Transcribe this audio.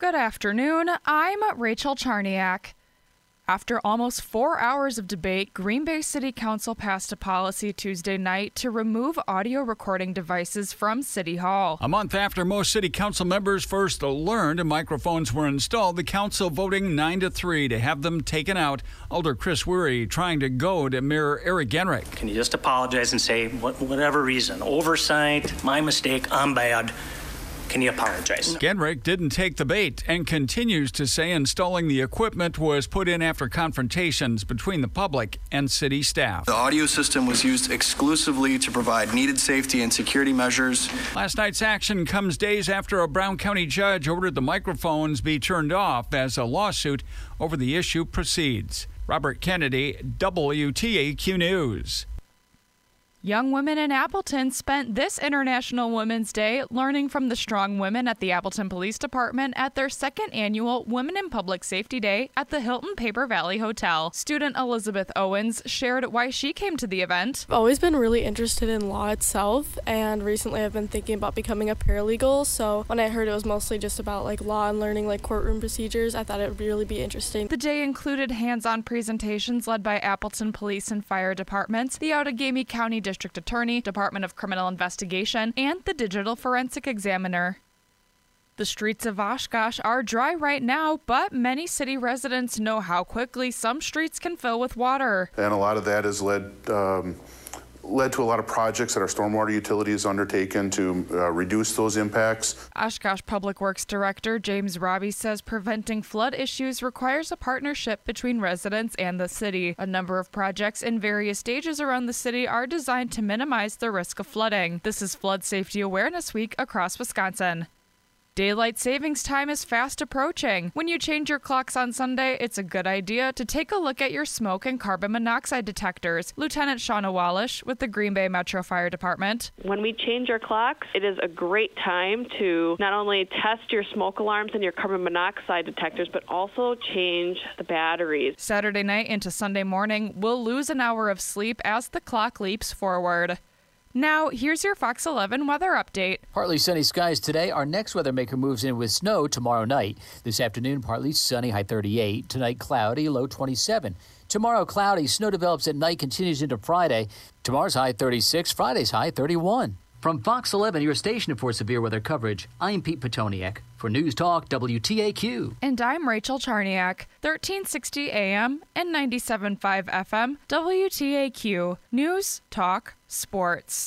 Good afternoon, I'm Rachel Charniak. After almost 4 hours of debate, Green Bay City Council passed a policy Tuesday night to remove audio recording devices from City Hall. A month after most City Council members first learned microphones were installed, the Council voting 9-3 to have them taken out. Alder Chris Weary trying to go to Mayor Eric Genrich. Can you just apologize and say, whatever reason, oversight, my mistake, I'm bad. Can you apologize? Genrich didn't take the bait and continues to say installing the equipment was put in after confrontations between the public and city staff. The audio system was used exclusively to provide needed safety and security measures. Last night's action comes days after a Brown County judge ordered the microphones be turned off as a lawsuit over the issue proceeds. Robert Kennedy, WTAQ News. Young women in Appleton spent this International Women's Day learning from the strong women at the Appleton Police Department at their second annual Women in Public Safety Day at the Hilton Paper Valley Hotel. Student Elizabeth Owens shared why she came to the event. I've always been really interested in law itself, and recently I've been thinking about becoming a paralegal, so when I heard it was mostly just about law and learning courtroom procedures, I thought it would really be interesting. The day included hands-on presentations led by Appleton Police and Fire Departments, the Outagamie County District Attorney, Department of Criminal Investigation, and the Digital Forensic Examiner. The streets of Oshkosh are dry right now, but many city residents know how quickly some streets can fill with water. And a lot of that has led to a lot of projects that our stormwater utility has undertaken to reduce those impacts. Oshkosh Public Works Director James Robbie says preventing flood issues requires a partnership between residents and the city. A number of projects in various stages around the city are designed to minimize the risk of flooding. This is Flood Safety Awareness Week across Wisconsin. Daylight savings time is fast approaching. When you change your clocks on Sunday, it's a good idea to take a look at your smoke and carbon monoxide detectors. Lieutenant Shawna Wallish with the Green Bay Metro Fire Department. When we change our clocks, it is a great time to not only test your smoke alarms and your carbon monoxide detectors, but also change the batteries. Saturday night into Sunday morning, we'll lose an hour of sleep as the clock leaps forward. Now, here's your Fox 11 weather update. Partly sunny skies today. Our next weather maker moves in with snow tomorrow night. This afternoon, partly sunny, high 38. Tonight, cloudy, low 27. Tomorrow, cloudy. Snow develops at night, continues into Friday. Tomorrow's high 36. Friday's high 31. From Fox 11, your station for severe weather coverage, I'm Pete Petoniak for News Talk WTAQ. And I'm Rachel Charniak, 1360 AM and 97.5 FM, WTAQ, News Talk Sports.